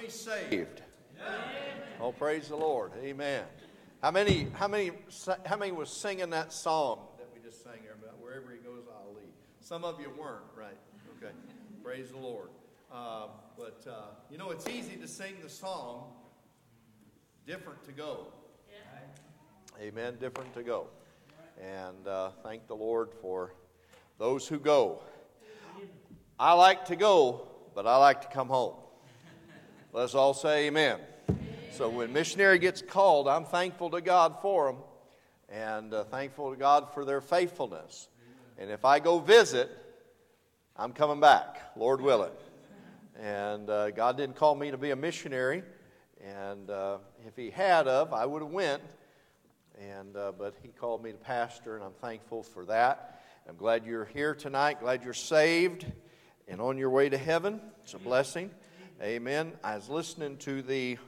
be saved. Oh, praise the Lord. Amen. How many was singing that song that we just sang there about wherever he goes, I'll lead? Some of you weren't, right? Okay. Praise the Lord. But it's easy to sing the song, different to go. Yeah. Amen. Different to go. And thank the Lord for those who go. I like to go, but I like to come home. Let's all say amen. So when missionary gets called, I'm thankful to God for them and thankful to God for their faithfulness. And if I go visit, I'm coming back, Lord willing. And God didn't call me to be a missionary. And if he had of, I would have went. And but he called me to pastor, and I'm thankful for that. I'm glad you're here tonight, glad you're saved and on your way to heaven. It's a blessing. Amen. I was listening to the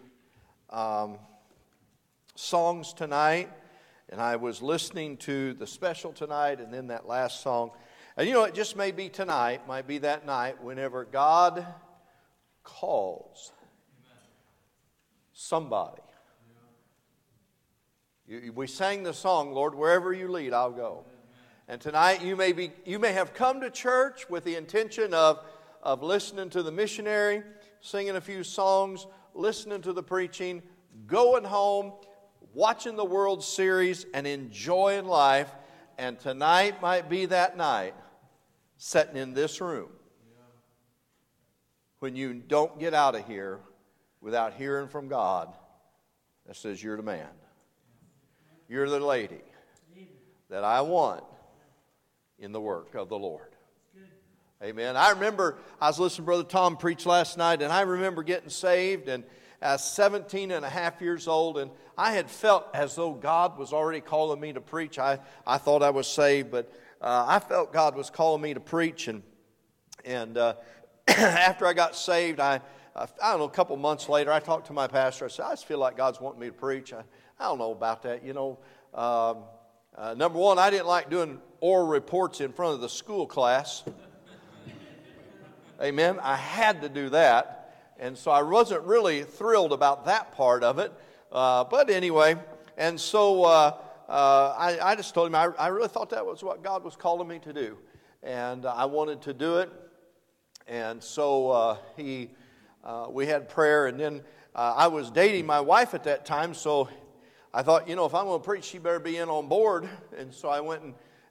songs tonight, and I was listening to the special tonight, and then that last song. And you know, it just may be tonight, might be that night, whenever God calls somebody. We sang the song, Lord, wherever you lead, I'll go. And tonight you may have come to church with the intention of listening to the missionary, singing a few songs, listening to the preaching, going home, watching the World Series, and enjoying life. And tonight might be that night, sitting in this room, when you don't get out of here without hearing from God that says you're the man. You're the lady that I want in the work of the Lord. Amen. I remember, I was listening to Brother Tom preach last night, and I remember getting saved, and I was 17 and a half years old, and I had felt as though God was already calling me to preach. I thought I was saved, but I felt God was calling me to preach, and after I got saved, I don't know, a couple months later, I talked to my pastor. I said, I just feel like God's wanting me to preach. I don't know about that. You know, number one, I didn't like doing oral reports in front of the school class. Amen. I had to do that. And so I wasn't really thrilled about that part of it. But anyway, and so I just told him I really thought that was what God was calling me to do. And I wanted to do it. And so we had prayer. And then I was dating my wife at that time. So I thought, you know, if I'm going to preach, she better be in on board. And so I went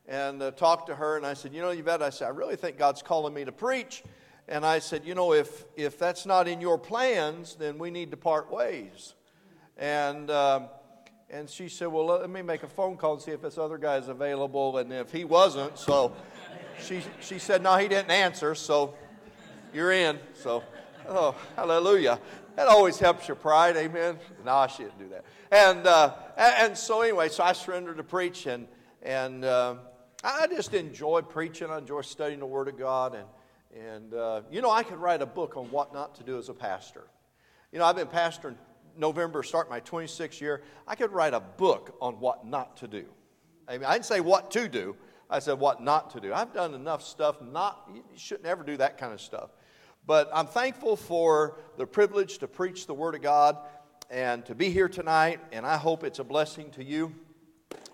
and talked to her. And I said, you know, Yvette, I said, I really think God's calling me to preach. And I said, you know, if that's not in your plans, then we need to part ways. And she said, well, let me make a phone call and see if this other guy's available. And if he wasn't, so she said, no, he didn't answer, so you're in. So, oh, hallelujah. That always helps your pride, amen? No, she didn't do that. And so anyway, so I surrendered to preach, and I just enjoy preaching. I enjoy studying the Word of God, and you know, I could write a book on what not to do as a pastor. You know, I've been pastoring November, start my 26th year. I could write a book on what not to do. I mean, I didn't say what to do. I said what not to do. I've done enough stuff. You shouldn't ever do that kind of stuff. But I'm thankful for the privilege to preach the Word of God and to be here tonight, and I hope it's a blessing to you.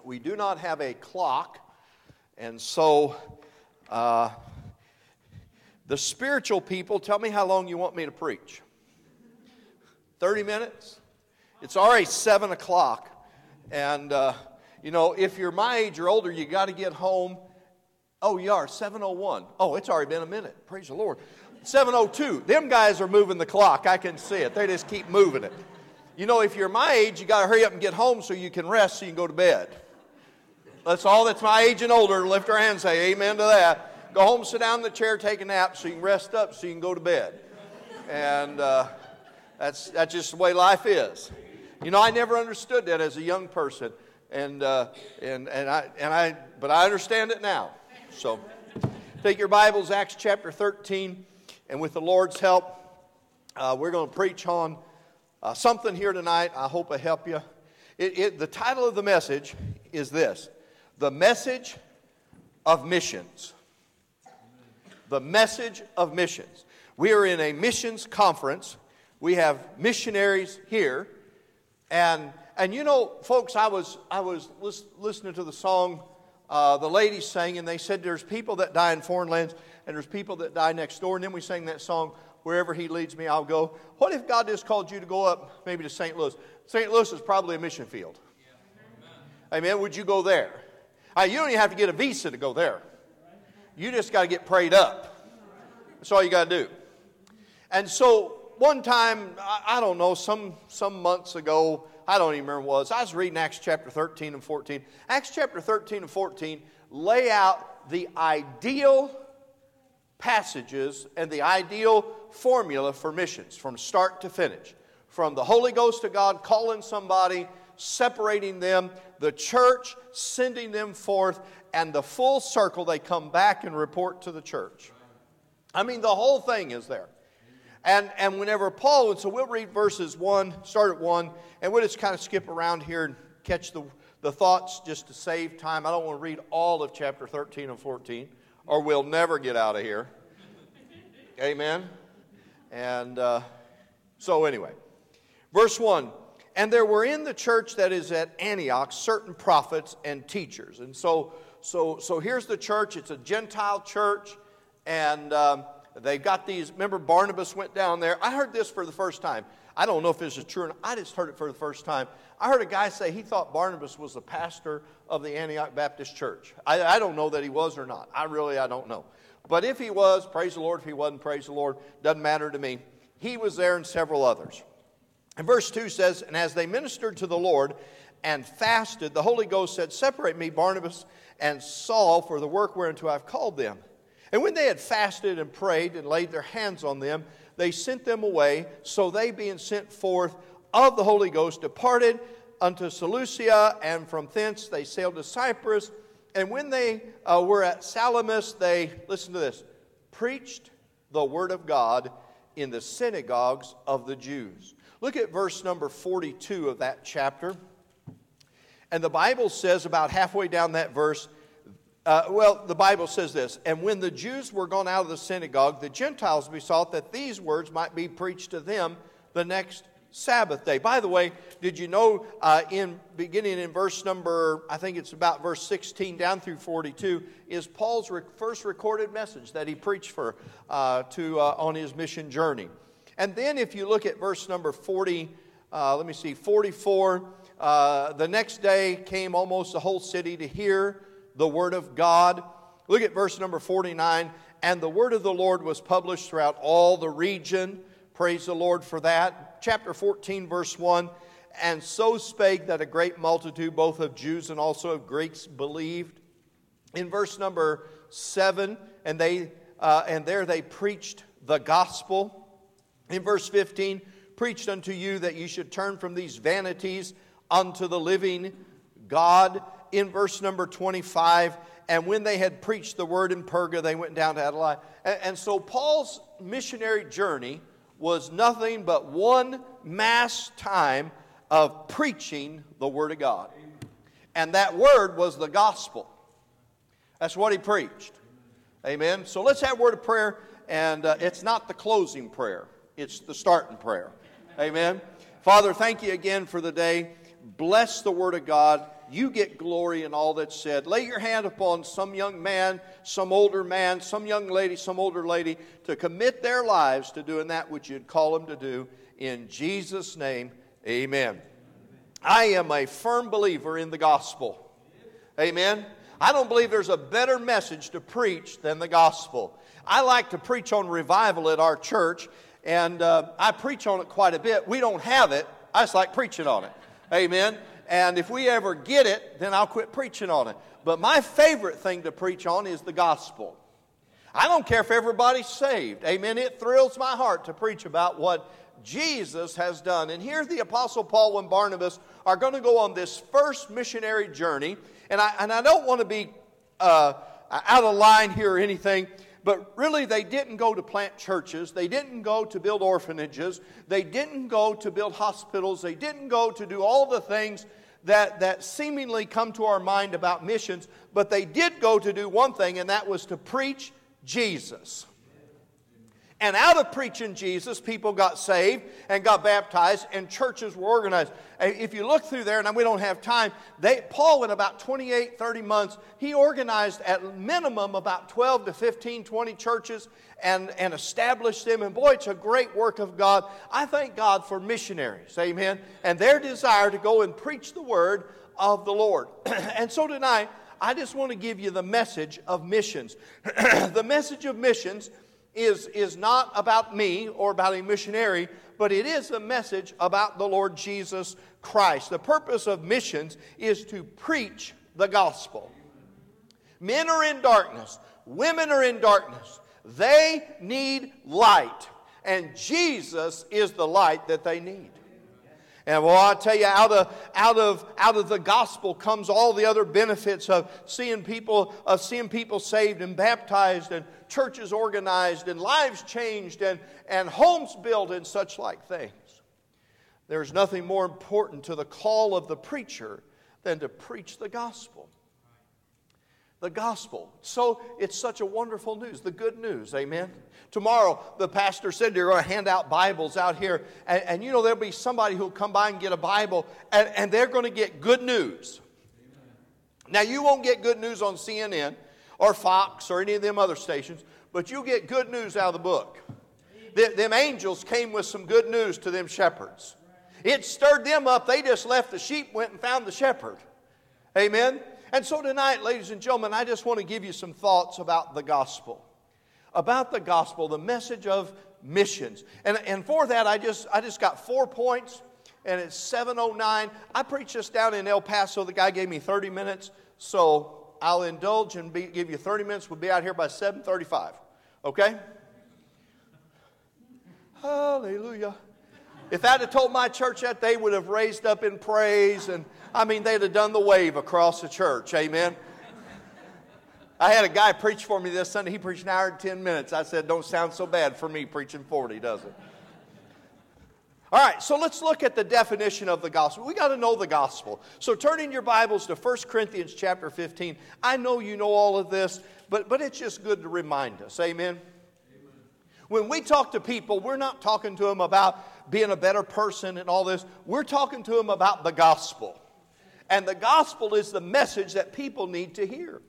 We do not have a clock, and so... the spiritual people, tell me how long you want me to preach. 30 minutes? It's already 7 o'clock. And, you know, if you're my age or older, you got to get home. Oh, you are, 7:01. Oh, it's already been a minute. Praise the Lord. 7:02. Them guys are moving the clock. I can see it. They just keep moving it. You know, if you're my age, you got to hurry up and get home so you can rest, so you can go to bed. That's all that's my age and older. Lift your hand and say amen to that. Go home, sit down in the chair, take a nap so you can rest up so you can go to bed. And that's just the way life is. You know, I never understood that as a young person. But I understand it now. So take your Bibles, Acts chapter 13, and with the Lord's help, we're going to preach on something here tonight. I hope I help you. The title of the message is this: The Message of Missions. The message of missions. We are in a missions conference We have missionaries here. And you know, folks, I was listening to the song the ladies sang, and they said there's people that die in foreign lands, and there's people that die next door. And then we sang that song, "Wherever He Leads Me, I'll Go." What if God just called you to go up maybe to St. Louis? St. Louis is probably a mission field. Yeah. Amen. Would you go there? You don't even have to get a visa to go there. You just got to get prayed up. That's all you got to do. And so one time, I don't know, some months ago, I don't even remember what it was, I was reading Acts chapter 13 and 14. Acts chapter 13 and 14 lay out the ideal passages and the ideal formula for missions from start to finish. From the Holy Ghost of God calling somebody, separating them, the church sending them forth, and the full circle they come back and report to the church. I mean, the whole thing is there. And whenever Paul, and so we'll read verses 1, start at 1, and we'll just kind of skip around here and catch the thoughts just to save time. I don't want to read all of chapter 13 and 14, or we'll never get out of here. Amen? And so anyway, verse 1, "And there were in the church that is at Antioch certain prophets and teachers." And so here's the church. It's a Gentile church, and they've got these, remember Barnabas went down there. I heard this for the first time. I don't know if this is true or not. I just heard it for the first time. I heard a guy say he thought Barnabas was the pastor of the Antioch Baptist Church. I don't know that he was or not. I don't know. But if he was, praise the Lord. If he wasn't, praise the Lord. Doesn't matter to me. He was there and several others. And verse 2 says, "And as they ministered to the Lord and fasted, the Holy Ghost said, 'Separate me, Barnabas and Saul, for the work whereunto I have called them.' And when they had fasted and prayed and laid their hands on them, they sent them away. So they, being sent forth of the Holy Ghost, departed unto Seleucia, and from thence they sailed to Cyprus. And when they were at Salamis, they," listen to this, "preached the word of God in the synagogues of the Jews." Look at verse number 42 of that chapter. And the Bible says about halfway down that verse, the Bible says this, "And when the Jews were gone out of the synagogue, the Gentiles besought that these words might be preached to them the next Sabbath day." By the way, did you know beginning in verse number, I think it's about verse 16 down through 42, is Paul's first recorded message that he preached on his mission journey. And then if you look at verse number 44, "The next day came almost the whole city to hear the word of God." Look at verse number 49. "And the word of the Lord was published throughout all the region." Praise the Lord for that. Chapter 14, verse 1. "And so spake that a great multitude, both of Jews and also of Greeks, believed." In verse number 7, and there they preached the gospel. In verse 15, "Preached unto you that ye should turn from these vanities unto the living God." In verse number 25, "And when they had preached the word in Perga, they went down to Adelaide." And so Paul's missionary journey was nothing but one mass time of preaching the word of God. And that word was the gospel. That's what he preached. Amen. So let's have a word of prayer. And it's not the closing prayer. It's the starting prayer. Amen. Father, thank you again for the day. Bless the word of God. You get glory in all that's said. Lay your hand upon some young man, some older man, some young lady, some older lady, to commit their lives to doing that which you'd call them to do. In Jesus' name, amen. I am a firm believer in the gospel. Amen. I don't believe there's a better message to preach than the gospel. I like to preach on revival at our church, and I preach on it quite a bit. We don't have it. I just like preaching on it. Amen. And if we ever get it, then I'll quit preaching on it. But my favorite thing to preach on is the gospel. I don't care if everybody's saved. Amen. It thrills my heart to preach about what Jesus has done. And here the Apostle Paul and Barnabas are going to go on this first missionary journey. And I don't want to be out of line here or anything. But really, they didn't go to plant churches. They didn't go to build orphanages. They didn't go to build hospitals. They didn't go to do all the things that seemingly come to our mind about missions. But they did go to do one thing, and that was to preach Jesus. And out of preaching Jesus, people got saved and got baptized, and churches were organized. If you look through there, and we don't have time, Paul in about 28, 30 months, he organized at minimum about 12 to 15, 20 churches and established them. And boy, it's a great work of God. I thank God for missionaries, amen, and their desire to go and preach the word of the Lord. And so tonight, I just want to give you the message of missions. The message of missions is not about me or about a missionary, but it is a message about the Lord Jesus Christ. The purpose of missions is to preach the gospel. Men are in darkness. Women are in darkness. They need light. And Jesus is the light that they need. And well, I tell you, out of the gospel comes all the other benefits of seeing people saved and baptized, and churches organized, and lives changed, and homes built, and such like things. There's nothing more important to the call of the preacher than to preach the gospel. The gospel. So it's such a wonderful news, the good news, amen. Tomorrow, the pastor said they're going to hand out Bibles out here, and you know there'll be somebody who'll come by and get a Bible, and they're going to get good news. Amen. Now, you won't get good news on CNN or Fox or any of them other stations, but you'll get good news out of the book. Them angels came with some good news to them shepherds. It stirred them up. They just left the sheep, went and found the shepherd. Amen. And so tonight, ladies and gentlemen, I just want to give you some thoughts about the gospel. About the gospel, the message of missions. And for that, I just got 4 points, and it's 7:09. I preached this down in El Paso. The guy gave me 30 minutes, so I'll indulge and give you 30 minutes. We'll be out here by 7:35, okay? Hallelujah. If I'd have told my church that, they would have raised up in praise, and I mean, they'd have done the wave across the church, amen? I had a guy preach for me this Sunday. He preached an hour and 10 minutes. I said, don't sound so bad for me preaching 40, does it? All right, so let's look at the definition of the gospel. We got to know the gospel. So turn in your Bibles to 1 Corinthians chapter 15. I know you know all of this, but it's just good to remind us, amen? When we talk to people, we're not talking to them about being a better person and all this. We're talking to them about the gospel. And the gospel is the message that people need to hear.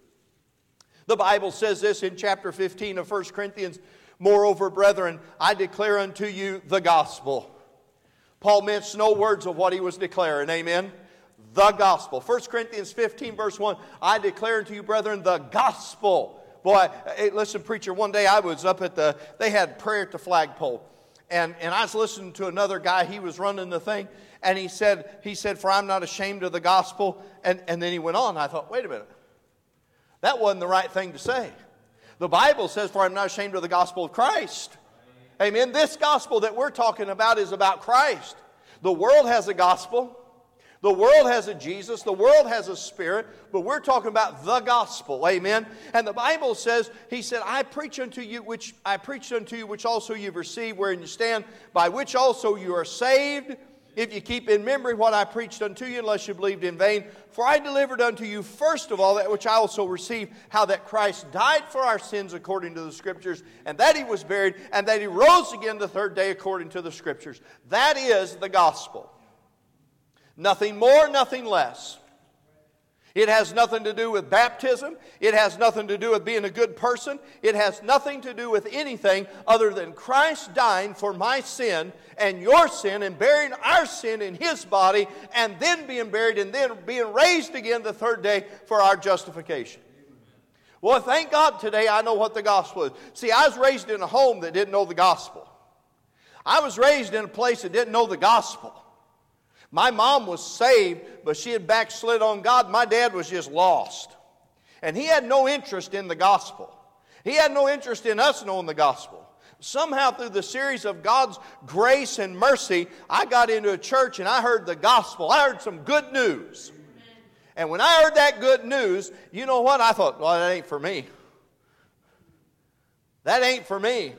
The Bible says this in chapter 15 of 1 Corinthians, "Moreover, brethren, I declare unto you the gospel." Paul meant no words of what he was declaring, amen? The gospel. 1 Corinthians 15 verse 1, "I declare unto you, brethren, the gospel." Boy, hey, listen, preacher, one day I was up at they had prayer at the flagpole. And I was listening to another guy. He was running the thing. And he said, "For I'm not ashamed of the gospel." And then he went on. I thought, wait a minute. That wasn't the right thing to say. The Bible says, "For I'm not ashamed of the gospel of Christ." Amen. This gospel that we're talking about is about Christ. The world has a gospel. The world has a Jesus, the world has a spirit, but we're talking about the gospel, amen? And the Bible says, he said, I preached unto you which also you've received, wherein you stand, by which also you are saved, if you keep in memory what I preached unto you, unless you believed in vain. For I delivered unto you first of all that which I also received, how that Christ died for our sins according to the Scriptures, and that He was buried, and that He rose again the third day according to the Scriptures. That is the gospel. Nothing more, nothing less. It has nothing to do with baptism. It has nothing to do with being a good person. It has nothing to do with anything other than Christ dying for my sin and your sin and bearing our sin in His body and then being buried and then being raised again the third day for our justification. Well, thank God today I know what the gospel is. See, I was raised in a home that didn't know the gospel. I was raised in a place that didn't know the gospel. My mom was saved, but she had backslid on God. My dad was just lost. And he had no interest in the gospel. He had no interest in us knowing the gospel. Somehow through the series of God's grace and mercy, I got into a church and I heard the gospel. I heard some good news. And when I heard that good news, you know what? I thought, well, that ain't for me. That ain't for me.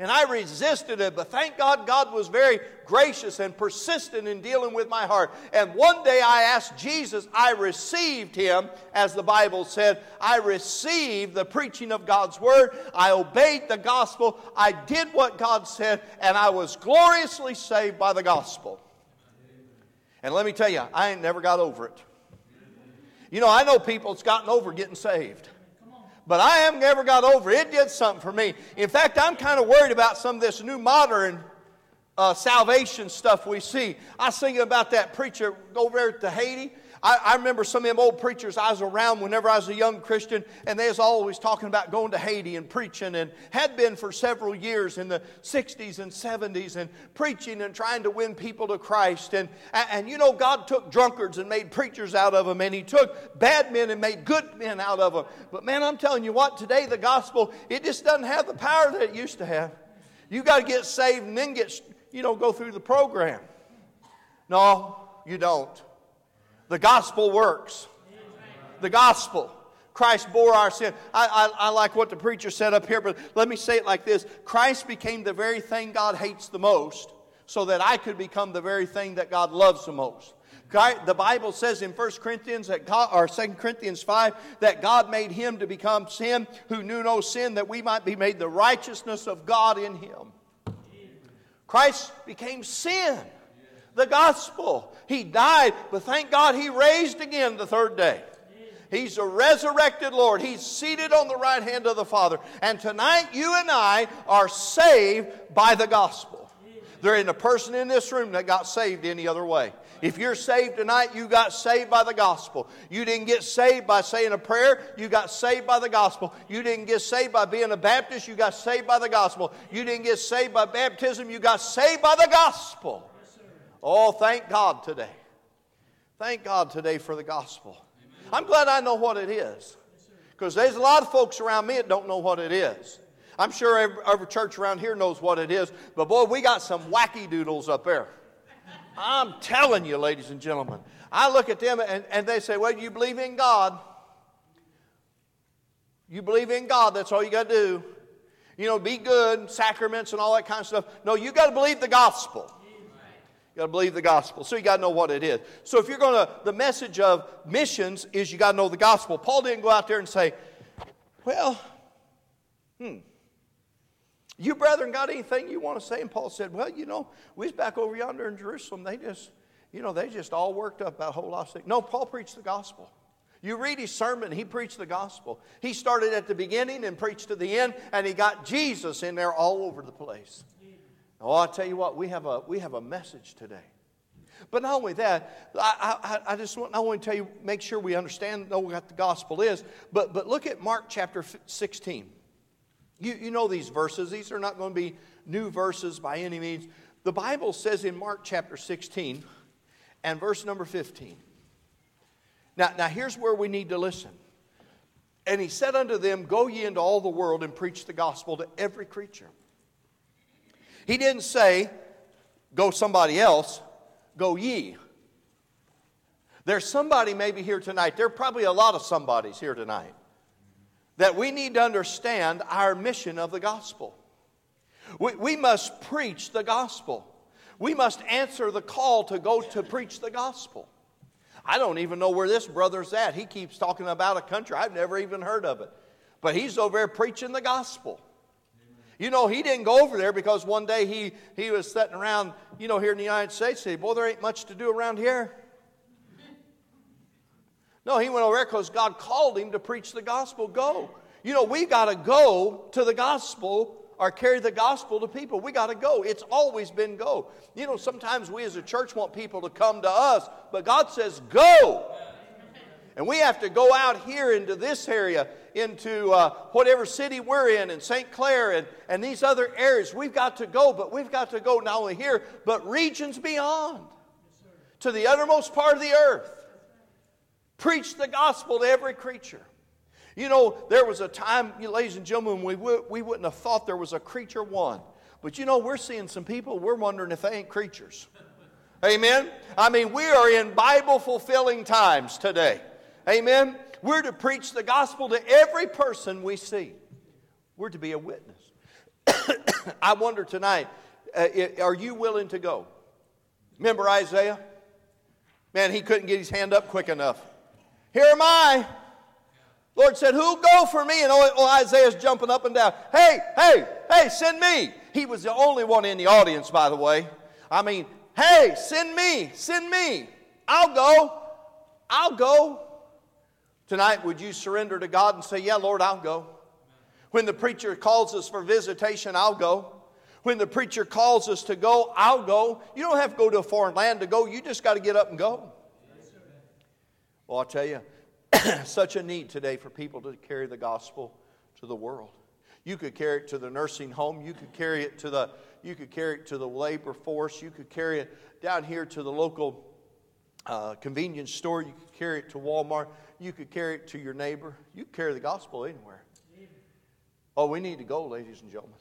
And I resisted it, but thank God, God was very gracious and persistent in dealing with my heart. And one day I asked Jesus, I received Him, as the Bible said. I received the preaching of God's Word. I obeyed the gospel. I did what God said, and I was gloriously saved by the gospel. And let me tell you, I ain't never got over it. You know, I know people that's gotten over getting saved. But I have never got over it. It did something for me. In fact, I'm kind of worried about some of this new modern salvation stuff we see. I was thinking about that preacher over there to Haiti. I remember some of them old preachers I was around whenever I was a young Christian, and they was always talking about going to Haiti and preaching, and had been for several years in the 60s and 70s, and preaching and trying to win people to Christ. And you know, God took drunkards and made preachers out of them, and He took bad men and made good men out of them. But man, I'm telling you what, today the gospel, it just doesn't have the power that it used to have. You got to get saved and then get, you know, go through the program. No, you don't. The gospel works. The gospel. Christ bore our sin. I like what the preacher said up here, but let me say it like this. Christ became the very thing God hates the most so that I could become the very thing that God loves the most. The Bible says in 1 Corinthians that God, or 2 Corinthians 5, that God made Him to become sin who knew no sin, that we might be made the righteousness of God in Him. Christ became sin. The gospel. He died, but thank God He raised again the third day. He's a resurrected Lord. He's seated on the right hand of the Father. And tonight you and I are saved by the gospel. There ain't a person in this room that got saved any other way. If you're saved tonight, you got saved by the gospel. You didn't get saved by saying a prayer. You got saved by the gospel. You didn't get saved by being a Baptist. You got saved by the gospel. You didn't get saved by baptism. You got saved by the gospel. Oh, thank God today. Thank God today for the gospel. Amen. I'm glad I know what it is. Because there's a lot of folks around me that don't know what it is. I'm sure every church around here knows what it is. But boy, we got some wacky doodles up there. I'm telling you, ladies and gentlemen. I look at them and they say, well, you believe in God. You believe in God. That's all you got to do. You know, be good, sacraments and all that kind of stuff. No, you got to believe the gospel. You got to believe the gospel. So you got to know what it is. So if you're going to, the message of missions is you got to know the gospel. Paul didn't go out there and say, well, you brethren got anything you want to say? And Paul said, well, you know, we was back over yonder in Jerusalem. They just, you know, they just all worked up about a whole lot of things. No, Paul preached the gospel. You read his sermon, he preached the gospel. He started at the beginning and preached to the end, and he got Jesus in there all over the place. Oh, I tell you what, we have a message today. But not only that, I just want to tell you, make sure we understand what the gospel is. But look at Mark chapter 16. You know these verses. These are not going to be new verses by any means. The Bible says in Mark chapter 16 and verse number 15. Now here's where we need to listen. And he said unto them, go ye into all the world and preach the gospel to every creature. He didn't say, go somebody else, go ye. There's somebody maybe here tonight. There are probably a lot of somebodies here tonight. That we need to understand our mission of the gospel. We must preach the gospel. We must answer the call to go to preach the gospel. I don't even know where this brother's at. He keeps talking about a country. I've never even heard of it. But he's over there preaching the gospel. You know, he didn't go over there because one day he was sitting around, you know, here in the United States, and said, boy, there ain't much to do around here. No, he went over there because God called him to preach the gospel. Go. You know, we got to go to the gospel or carry the gospel to people. We got to go. It's always been go. You know, sometimes we as a church want people to come to us, but God says go. And we have to go out here into this area, into whatever city we're in St. Clair and these other areas. We've got to go, but we've got to go not only here, but regions beyond. Yes, to the uttermost part of the earth. Preach the gospel to every creature. You know, there was a time, you know, ladies and gentlemen, we wouldn't have thought there was a creature one. But you know, we're seeing some people, we're wondering if they ain't creatures. Amen? I mean, we are in Bible-fulfilling times today. Amen. We're to preach the gospel to every person we see. We're to be a witness. I wonder tonight, are you willing to go? Remember Isaiah? Man, he couldn't get his hand up quick enough. Here am I. Lord said, who'll go for me? And Isaiah's jumping up and down. Hey, hey, hey, send me. He was the only one in the audience, by the way. I mean, hey, send me, send me. I'll go. I'll go. Tonight, would you surrender to God and say, yeah, Lord, I'll go. When the preacher calls us for visitation, I'll go. When the preacher calls us to go, I'll go. You don't have to go to a foreign land to go. You just got to get up and go. Well, I'll tell you, such a need today for people to carry the gospel to the world. You could carry it to the nursing home. You could carry it to the labor force. You could carry it down here to the local convenience store. You could carry it to Walmart. You could carry it to your neighbor. You could carry the gospel anywhere. Oh, we need to go, ladies and gentlemen.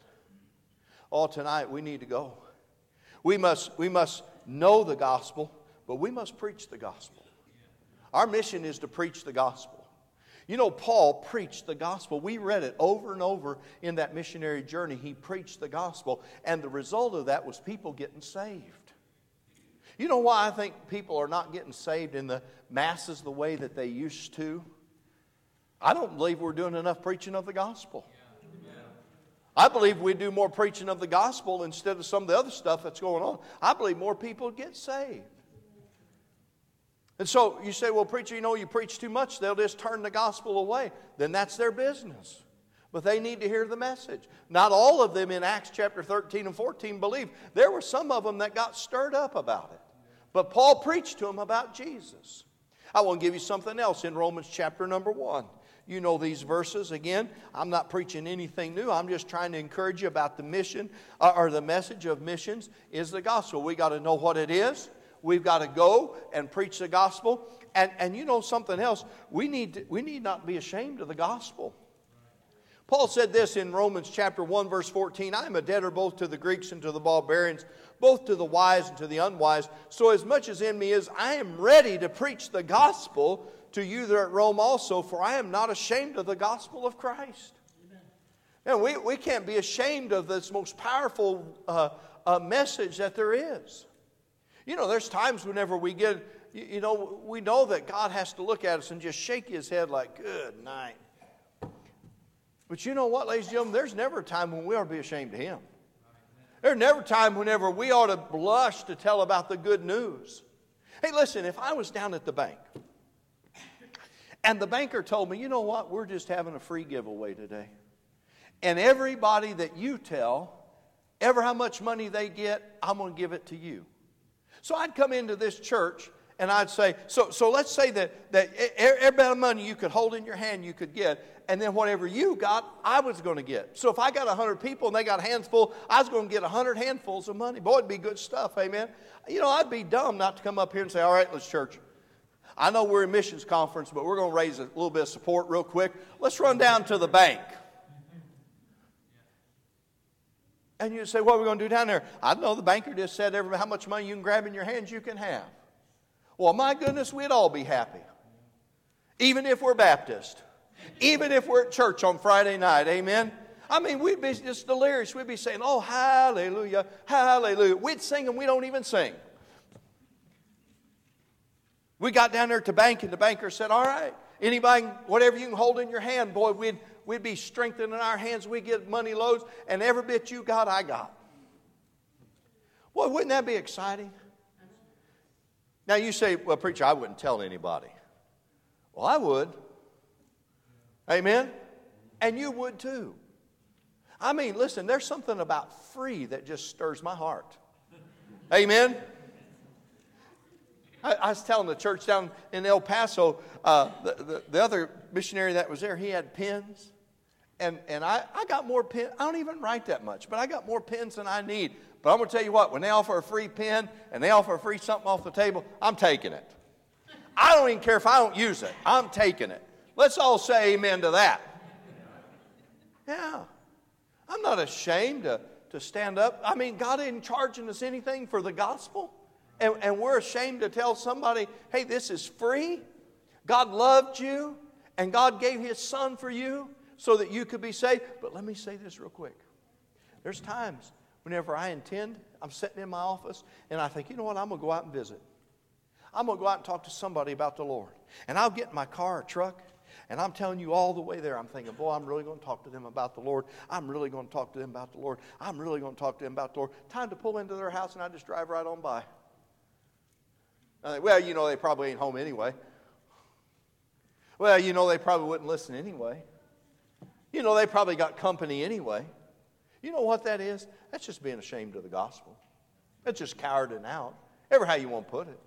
Oh, tonight we need to go. We must know the gospel, but we must preach the gospel. Our mission is to preach the gospel. You know, Paul preached the gospel. We read it over and over in that missionary journey. He preached the gospel, and the result of that was people getting saved. You know why I think people are not getting saved in the masses the way that they used to? I don't believe we're doing enough preaching of the gospel. I believe we do more preaching of the gospel instead of some of the other stuff that's going on. I believe more people get saved. And so you say, well, preacher, you know, you preach too much. They'll just turn the gospel away. Then that's their business. But they need to hear the message. Not all of them in Acts chapter 13 and 14 believed. There were some of them that got stirred up about it. But Paul preached to them about Jesus. I want to give you something else in Romans chapter number 1. You know these verses. Again, I'm not preaching anything new. I'm just trying to encourage you about the mission, or the message of missions is the gospel. We got to know what it is. We've got to go and preach the gospel. And you know something else? We need not be ashamed of the gospel. Paul said this in Romans chapter 1, verse 14, I am a debtor both to the Greeks and to the barbarians, both to the wise and to the unwise. So as much as in me is, I am ready to preach the gospel to you that are at Rome also, for I am not ashamed of the gospel of Christ. Amen. And we can't be ashamed of this most powerful message that there is. You know, there's times whenever we get, you know, we know that God has to look at us and just shake his head like, good night. But you know what, ladies and gentlemen, there's never a time when we ought to be ashamed of him. There's never a time whenever we ought to blush to tell about the good news. Hey, listen, if I was down at the bank and the banker told me, you know what, we're just having a free giveaway today. And everybody that you tell, ever how much money they get, I'm going to give it to you. So I'd come into this church and I'd say, so let's say that every amount of money you could hold in your hand you could get, and then whatever you got, I was going to get. So if I got 100 people and they got hands full, I was going to get 100 handfuls of money. Boy, it'd be good stuff, amen? You know, I'd be dumb not to come up here and say, all right, let's church. I know we're a missions conference, but we're going to raise a little bit of support real quick. Let's run down to the bank. And you say, what are we going to do down there? I know the banker just said how much money you can grab in your hands you can have. Well, my goodness, we'd all be happy. Even if we're Baptist. Even if we're at church on Friday night. Amen? I mean, we'd be just delirious. We'd be saying, oh, hallelujah, hallelujah. We'd sing and we don't even sing. We got down there at the bank and the banker said, all right, anybody, whatever you can hold in your hand, boy, we'd be strengthening our hands. We'd get money loads and every bit you got, I got. Boy, wouldn't that be exciting? Now you say, well, preacher, I wouldn't tell anybody. Well, I would. Amen? And you would too. I mean, listen, there's something about free that just stirs my heart. Amen? I was telling the church down in El Paso, the other missionary that was there, he had pens. And I got more pens. I don't even write that much, but I got more pens than I need. But I'm going to tell you what, when they offer a free pen and they offer a free something off the table, I'm taking it. I don't even care if I don't use it. I'm taking it. Let's all say amen to that. Yeah. I'm not ashamed to stand up. I mean, God isn't charging us anything for the gospel. And we're ashamed to tell somebody, hey, this is free. God loved you and God gave his son for you so that you could be saved. But let me say this real quick. There's times whenever I intend, I'm sitting in my office, and I think, you know what, I'm going to go out and visit. I'm going to go out and talk to somebody about the Lord. And I'll get in my car or truck, and I'm telling you all the way there, I'm thinking, boy, I'm really going to talk to them about the Lord. I'm really going to talk to them about the Lord. I'm really going to talk to them about the Lord. Time to pull into their house, and I just drive right on by. I think, well, you know, they probably ain't home anyway. Well, you know, they probably wouldn't listen anyway. You know, they probably got company anyway. You know what that is? That's just being ashamed of the gospel. That's just cowarding out, ever how you want to put it.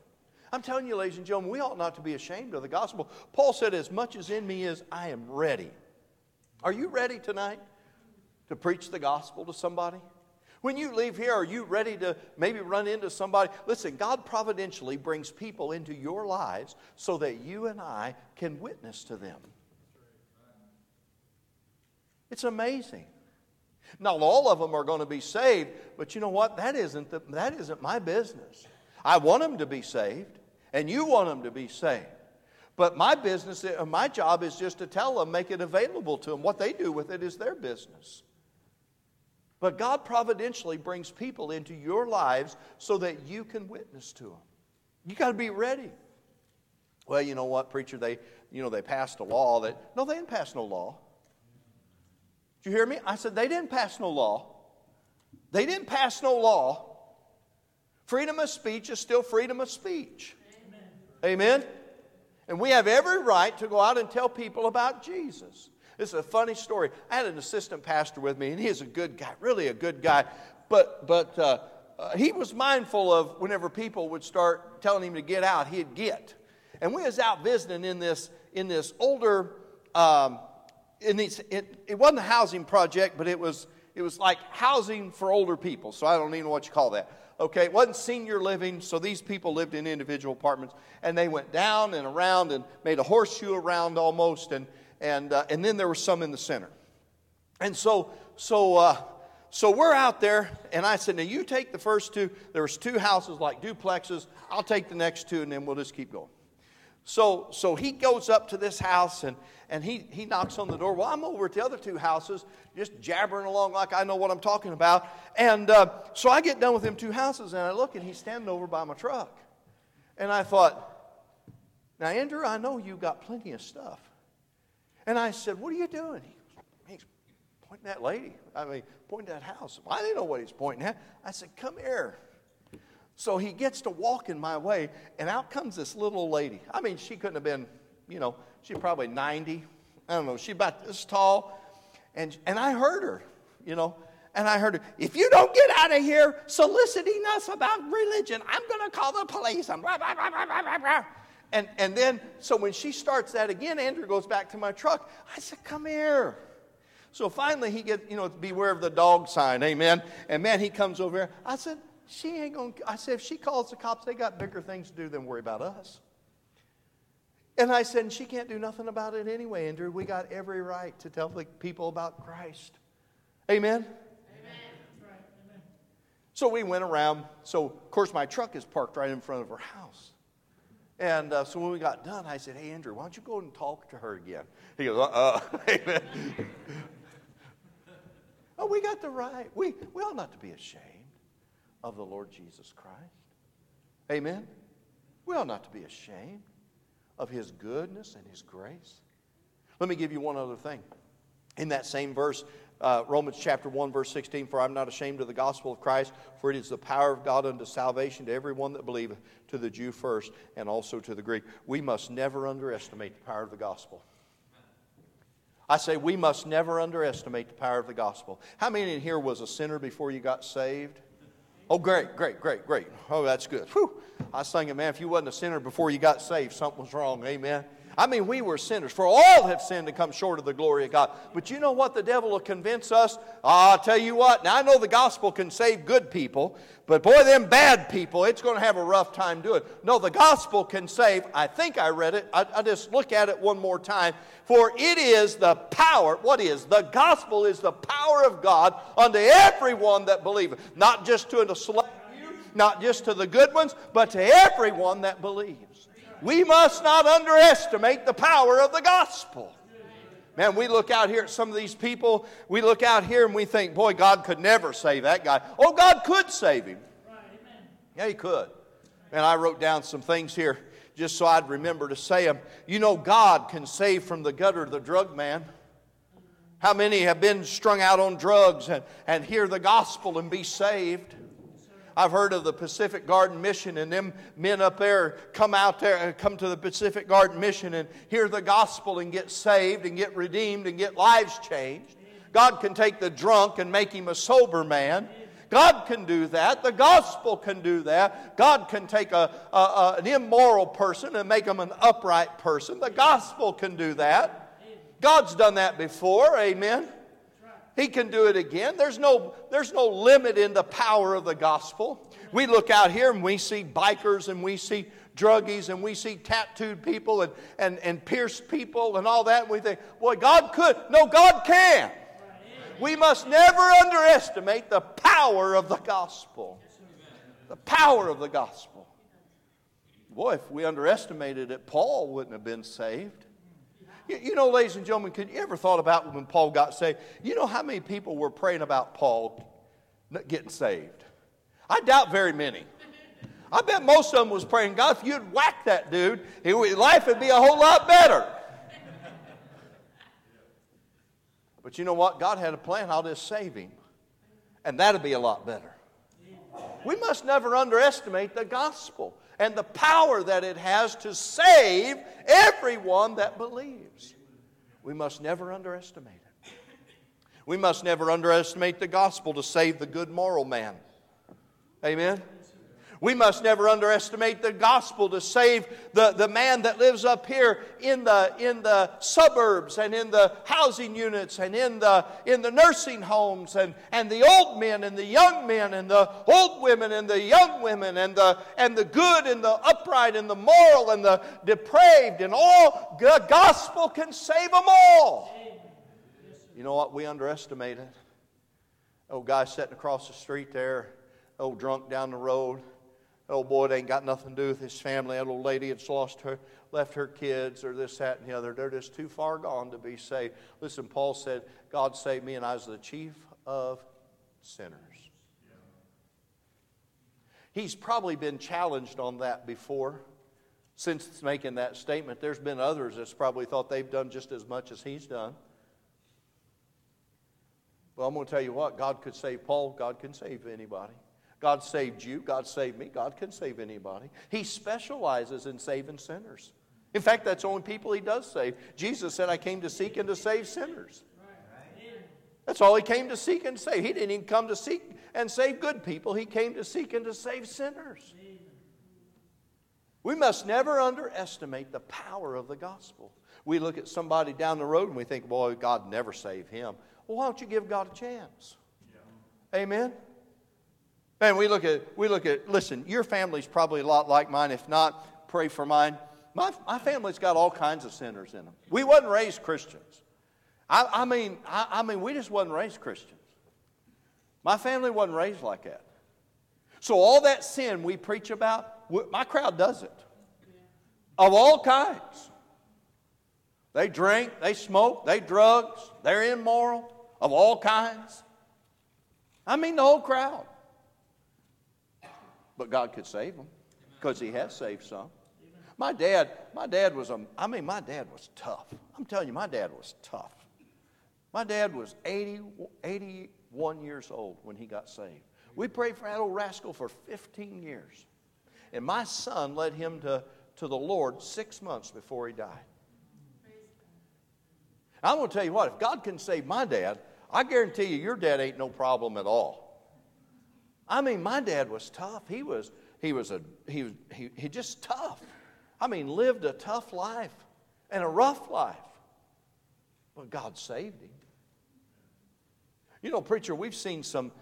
I'm telling you, ladies and gentlemen, we ought not to be ashamed of the gospel. Paul said, as much as in me is, I am ready. Are you ready tonight to preach the gospel to somebody? When you leave here, are you ready to maybe run into somebody? Listen, God providentially brings people into your lives so that you and I can witness to them. It's amazing. Not all of them are going to be saved, but you know what? That isn't my business. I want them to be saved, and you want them to be saved. But my business, my job is just to tell them, make it available to them. What they do with it is their business. But God providentially brings people into your lives so that you can witness to them. You got to be ready. Well, you know what, preacher, they passed a law that... No, they didn't pass no law. Did you hear me? I said they didn't pass no law. They didn't pass no law. Freedom of speech is still freedom of speech. Amen? And we have every right to go out and tell people about Jesus. This is a funny story. I had an assistant pastor with me, and he is a good guy, really a good guy. But he was mindful of whenever people would start telling him to get out, he'd get. And we was out visiting in this older, it wasn't a housing project, but it was like housing for older people. So I don't even know what you call that. Okay, it wasn't senior living, so these people lived in individual apartments, and they went down and around and made a horseshoe around almost, and then there were some in the center. And so we're out there, and I said, now you take the first two. There was two houses like duplexes. I'll take the next two, and then we'll just keep going. So he goes up to this house, and he knocks on the door. Well, I'm over at the other two houses just jabbering along like I know what I'm talking about. And so I get done with them two houses, and I look, and he's standing over by my truck. And I thought, now, Andrew, I know you got plenty of stuff. And I said, what are you doing? He's pointing at that lady. I mean, pointing at that house. I didn't know what he's pointing at. I said, come here. So he gets to walk in my way, and out comes this little lady. I mean, she couldn't have been, you know, she's probably 90. I don't know. She's about this tall. And I heard her, you know. And I heard her, if you don't get out of here soliciting us about religion, I'm going to call the police. And then, so when she starts that again, Andrew goes back to my truck. I said, come here. So finally he gets, you know, beware of the dog sign, amen. And man, he comes over here. I said, she ain't going to, I said, if she calls the cops, they got bigger things to do than worry about us. And I said, and she can't do nothing about it anyway, Andrew. We got every right to tell the people about Christ. Amen? Amen. That's right. Amen. So we went around. So, of course, my truck is parked right in front of her house. And so when we got done, I said, hey, Andrew, why don't you go and talk to her again? He goes, amen. Oh, we got the right. We ought not to be ashamed of the Lord Jesus Christ. Amen? We ought not to be ashamed of His goodness and His grace. Let me give you one other thing. In that same verse, Romans chapter 1, verse 16, for I'm not ashamed of the gospel of Christ, for it is the power of God unto salvation to everyone that believeth, to the Jew first and also to the Greek. We must never underestimate the power of the gospel. I say we must never underestimate the power of the gospel. How many in here was a sinner before you got saved? Oh, great. Oh, that's good. Whew. I was thinking, man, if you wasn't a sinner before you got saved, something was wrong. Amen. I mean, we were sinners. For all have sinned and come short of the glory of God. But you know what? The devil will convince us. I'll tell you what. Now, I know the gospel can save good people. But boy, them bad people, it's going to have a rough time doing it. No, the gospel can save. I think I read it. I just look at it one more time. For it is the power. What is? The gospel is the power of God unto everyone that believeth. Not just to a select few, not just to the good ones, but to everyone that believes. We must not underestimate the power of the gospel. Man, we look out here at some of these people, we look out here and we think, boy, God could never save that guy. Oh, God could save him. Right, amen. Yeah, He could. And I wrote down some things here just so I'd remember to say them. You know, God can save from the gutter the drug man. How many have been strung out on drugs and hear the gospel and be saved? I've heard of the Pacific Garden Mission, and them men up there come to the Pacific Garden Mission and hear the gospel and get saved and get redeemed and get lives changed. God can take the drunk and make him a sober man. God can do that. The gospel can do that. God can take an immoral person and make them an upright person. The gospel can do that. God's done that before, amen. He can do it again. There's no limit in the power of the gospel. We look out here and we see bikers and we see druggies and we see tattooed people and pierced people and all that. And we think, boy, God could. No, God can. We must never underestimate the power of the gospel. The power of the gospel. Boy, if we underestimated it, Paul wouldn't have been saved. You know, ladies and gentlemen, could you ever thought about when Paul got saved? You know how many people were praying about Paul getting saved? I doubt very many. I bet most of them was praying, God, if you'd whack that dude, life would be a whole lot better. But you know what? God had a plan. I'll just save him. And that'll be a lot better. We must never underestimate the gospel and the power that it has to save everyone that believes. We must never underestimate it. We must never underestimate the gospel to save the good moral man. Amen? We must never underestimate the gospel to save the man that lives up here in the suburbs and in the housing units and in the nursing homes and the old men and the young men and the old women and the young women and the good and the upright and the moral and the depraved and all. The gospel can save them all. You know what? We underestimate it. Old guy sitting across the street there, old drunk down the road. Oh boy, it ain't got nothing to do with his family. That old lady that's left her kids or this, that, and the other. They're just too far gone to be saved. Listen, Paul said, God saved me and I was the chief of sinners. Yeah. He's probably been challenged on that before. Since making that statement, there's been others that's probably thought they've done just as much as he's done. Well, I'm going to tell you what, God could save Paul. God can save anybody. God saved you. God saved me. God can save anybody. He specializes in saving sinners. In fact, that's the only people He does save. Jesus said, I came to seek and to save sinners. That's all He came to seek and save. He didn't even come to seek and save good people. He came to seek and to save sinners. We must never underestimate the power of the gospel. We look at somebody down the road and we think, boy, God never saved him. Well, why don't you give God a chance? Yeah. Amen? Man, listen, your family's probably a lot like mine. If not, pray for mine. My family's got all kinds of sinners in them. We wasn't raised Christians. I mean, we just wasn't raised Christians. My family wasn't raised like that. So all that sin we preach about, my crowd does it. Of all kinds. They drink, they smoke, they drugs, they're immoral, of all kinds. I mean, the whole crowd. But God could save them because He has saved some. My dad was my dad was tough. I'm telling you, my dad was tough. My dad was 81 years old when he got saved. We prayed for that old rascal for 15 years. And my son led him to the Lord 6 months before he died. I'm going to tell you what, if God can save my dad, I guarantee you your dad ain't no problem at all. I mean, my dad was tough. He was just tough. I mean, lived a tough life and a rough life. But God saved him. You know, preacher, we've seen some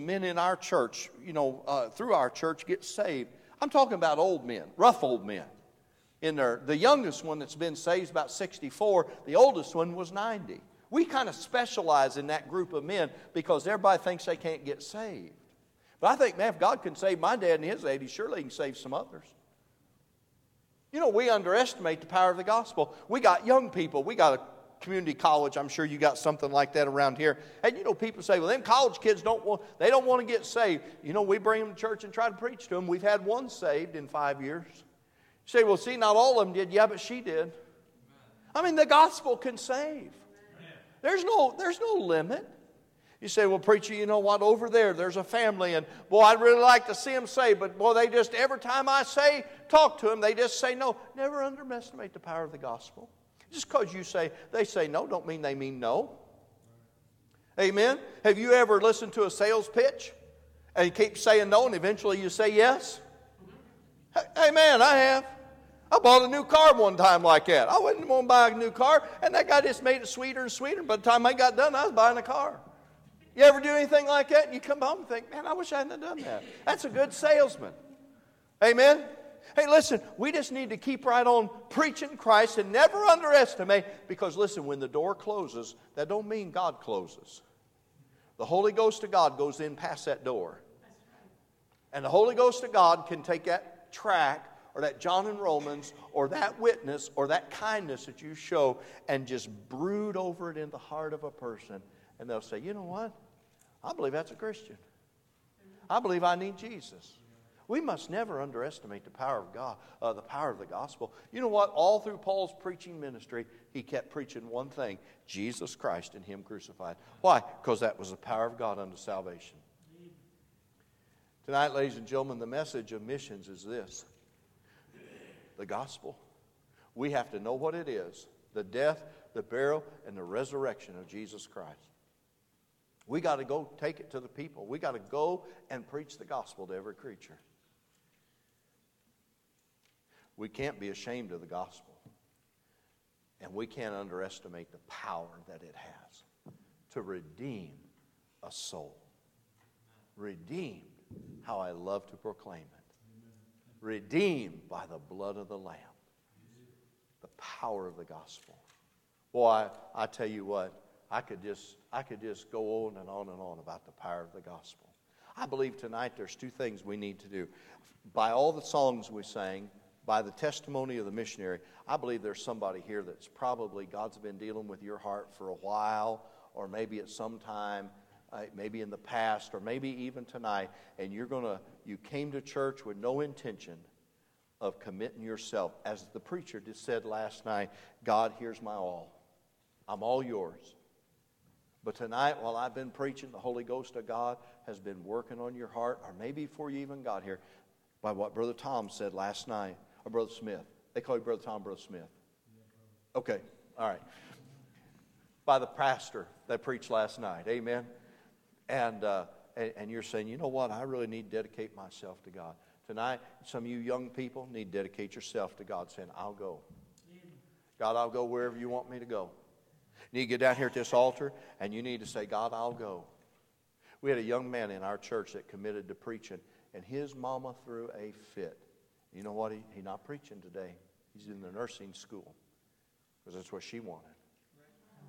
men in our church, you know, through our church get saved. I'm talking about old men, rough old men. The youngest one that's been saved is about 64. The oldest one was 90. We kind of specialize in that group of men because everybody thinks they can't get saved. But I think, man, if God can save my dad in his 80s, surely He can save some others. You know, we underestimate the power of the gospel. We got young people. We got community college. I'm sure you got something like that around here. And, you know, people say, well, them college kids, they don't want to get saved. You know, we bring them to church and try to preach to them. We've had one saved in 5 years. You say, well, see, not all of them did. Yeah, but she did. I mean, the gospel can save. There's no limit. You say, well, preacher, you know what, over there, there's a family, and, boy, I'd really like to see them saved, but, boy, they just, every time I say, talk to them, they just say no. Never underestimate the power of the gospel. Just because you say, they say no, don't mean they mean no. Amen? Have you ever listened to a sales pitch, and you keep saying no, and eventually you say yes? Amen, I have. I bought a new car one time like that. I wasn't going to buy a new car, and that guy just made it sweeter and sweeter. By the time I got done, I was buying a car. You ever do anything like that? And you come home and think, man, I wish I hadn't done that. That's a good salesman. Amen? Hey, listen, we just need to keep right on preaching Christ and never underestimate, because, listen, when the door closes, that don't mean God closes. The Holy Ghost of God goes in past that door. And the Holy Ghost of God can take that track or that John and Romans or that witness or that kindness that you show and just brood over it in the heart of a person. And they'll say, you know what? I believe that's a Christian. I believe I need Jesus. We must never underestimate the power of God, the power of the gospel. You know what? All through Paul's preaching ministry, he kept preaching one thing: Jesus Christ and Him crucified. Why? Because that was the power of God unto salvation. Tonight, ladies and gentlemen, the message of missions is this: the gospel. We have to know what it is: the death, the burial, and the resurrection of Jesus Christ. We got to go take it to the people. We got to go and preach the gospel to every creature. We can't be ashamed of the gospel. And we can't underestimate the power that it has to redeem a soul. Redeemed, how I love to proclaim it. Redeemed by the blood of the Lamb. The power of the gospel. Boy, I tell you what, I could just go on and on about the power of the gospel. I believe tonight there's two things we need to do. By all the songs we sang, by the testimony of the missionary, I believe there's somebody here that's probably, God's been dealing with your heart for a while, or maybe at some time, maybe in the past, or maybe even tonight, and you came to church with no intention of committing yourself. As the preacher just said last night, God, here's my all. I'm all yours. But tonight, while I've been preaching, the Holy Ghost of God has been working on your heart, or maybe before you even got here, by what Brother Tom said last night, or Brother Smith. They call you Brother Tom, Brother Smith. Okay, all right. By the pastor that preached last night, amen? And you're saying, you know what, I really need to dedicate myself to God. Tonight, some of you young people need to dedicate yourself to God, saying, I'll go. God, I'll go wherever you want me to go. You need to get down here at this altar, and you need to say, God, I'll go. We had a young man in our church that committed to preaching, and his mama threw a fit. You know what? He's not preaching today. He's in the nursing school because that's what she wanted.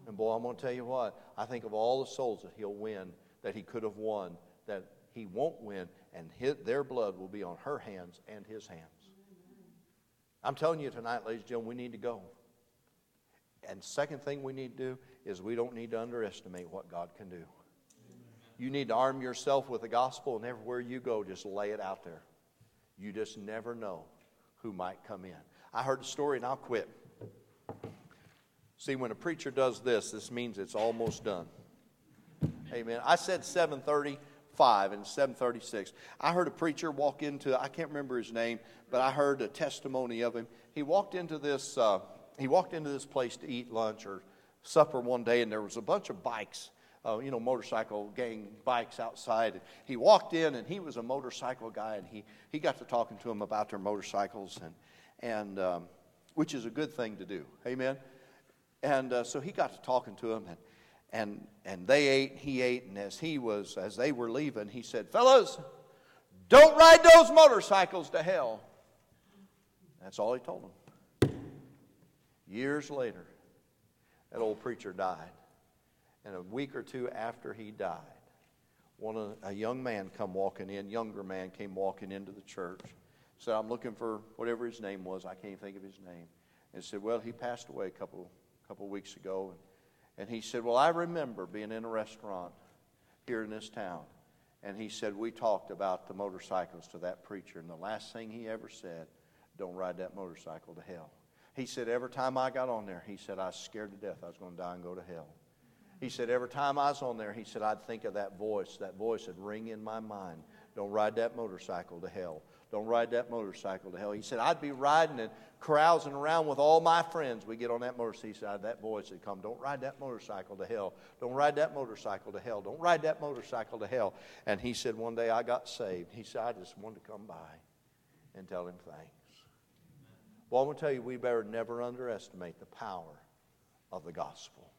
And, boy, I'm going to tell you what. I think of all the souls that he'll win, that he could have won, that he won't win, and their blood will be on her hands and his hands. I'm telling you tonight, ladies and gentlemen, we need to go. And second thing we need to do is we don't need to underestimate what God can do. Amen. You need to arm yourself with the gospel, and everywhere you go, just lay it out there. You just never know who might come in. I heard the story, and I'll quit. See, when a preacher does this, this means it's almost done. Amen. I said 7:35 and 7:36. I heard a preacher walk into, I can't remember his name, but I heard a testimony of him. He walked into this... He walked into this place to eat lunch or supper one day, and there was a bunch of bikes, motorcycle gang bikes outside. He walked in, and he was a motorcycle guy, and he got to talking to them about their motorcycles, and which is a good thing to do. Amen? And so he got to talking to them, and they ate, and he ate, and as they were leaving, he said, fellas, don't ride those motorcycles to hell. That's all he told them. Years later, that old preacher died. And a week or two after he died, a young man came walking into the church. Said, I'm looking for whatever his name was. I can't think of his name. And said, well, he passed away a couple a couple of weeks ago, and he said, well, I remember being in a restaurant here in this town, and he said, we talked about the motorcycles to that preacher, and the last thing he ever said, don't ride that motorcycle to hell. He said, every time I got on there, he said, I was scared to death I was going to die and go to hell. He said, every time I was on there, he said, I'd think of that voice. That voice would ring in my mind. Don't ride that motorcycle to hell. Don't ride that motorcycle to hell. He said, I'd be riding and carousing around with all my friends. We get on that motorcycle. He said, that voice would come. Don't ride that motorcycle to hell. Don't ride that motorcycle to hell. Don't ride that motorcycle to hell. And he said, one day I got saved. He said, I just wanted to come by and tell him thanks. Well, I'm going to tell you, we better never underestimate the power of the gospel.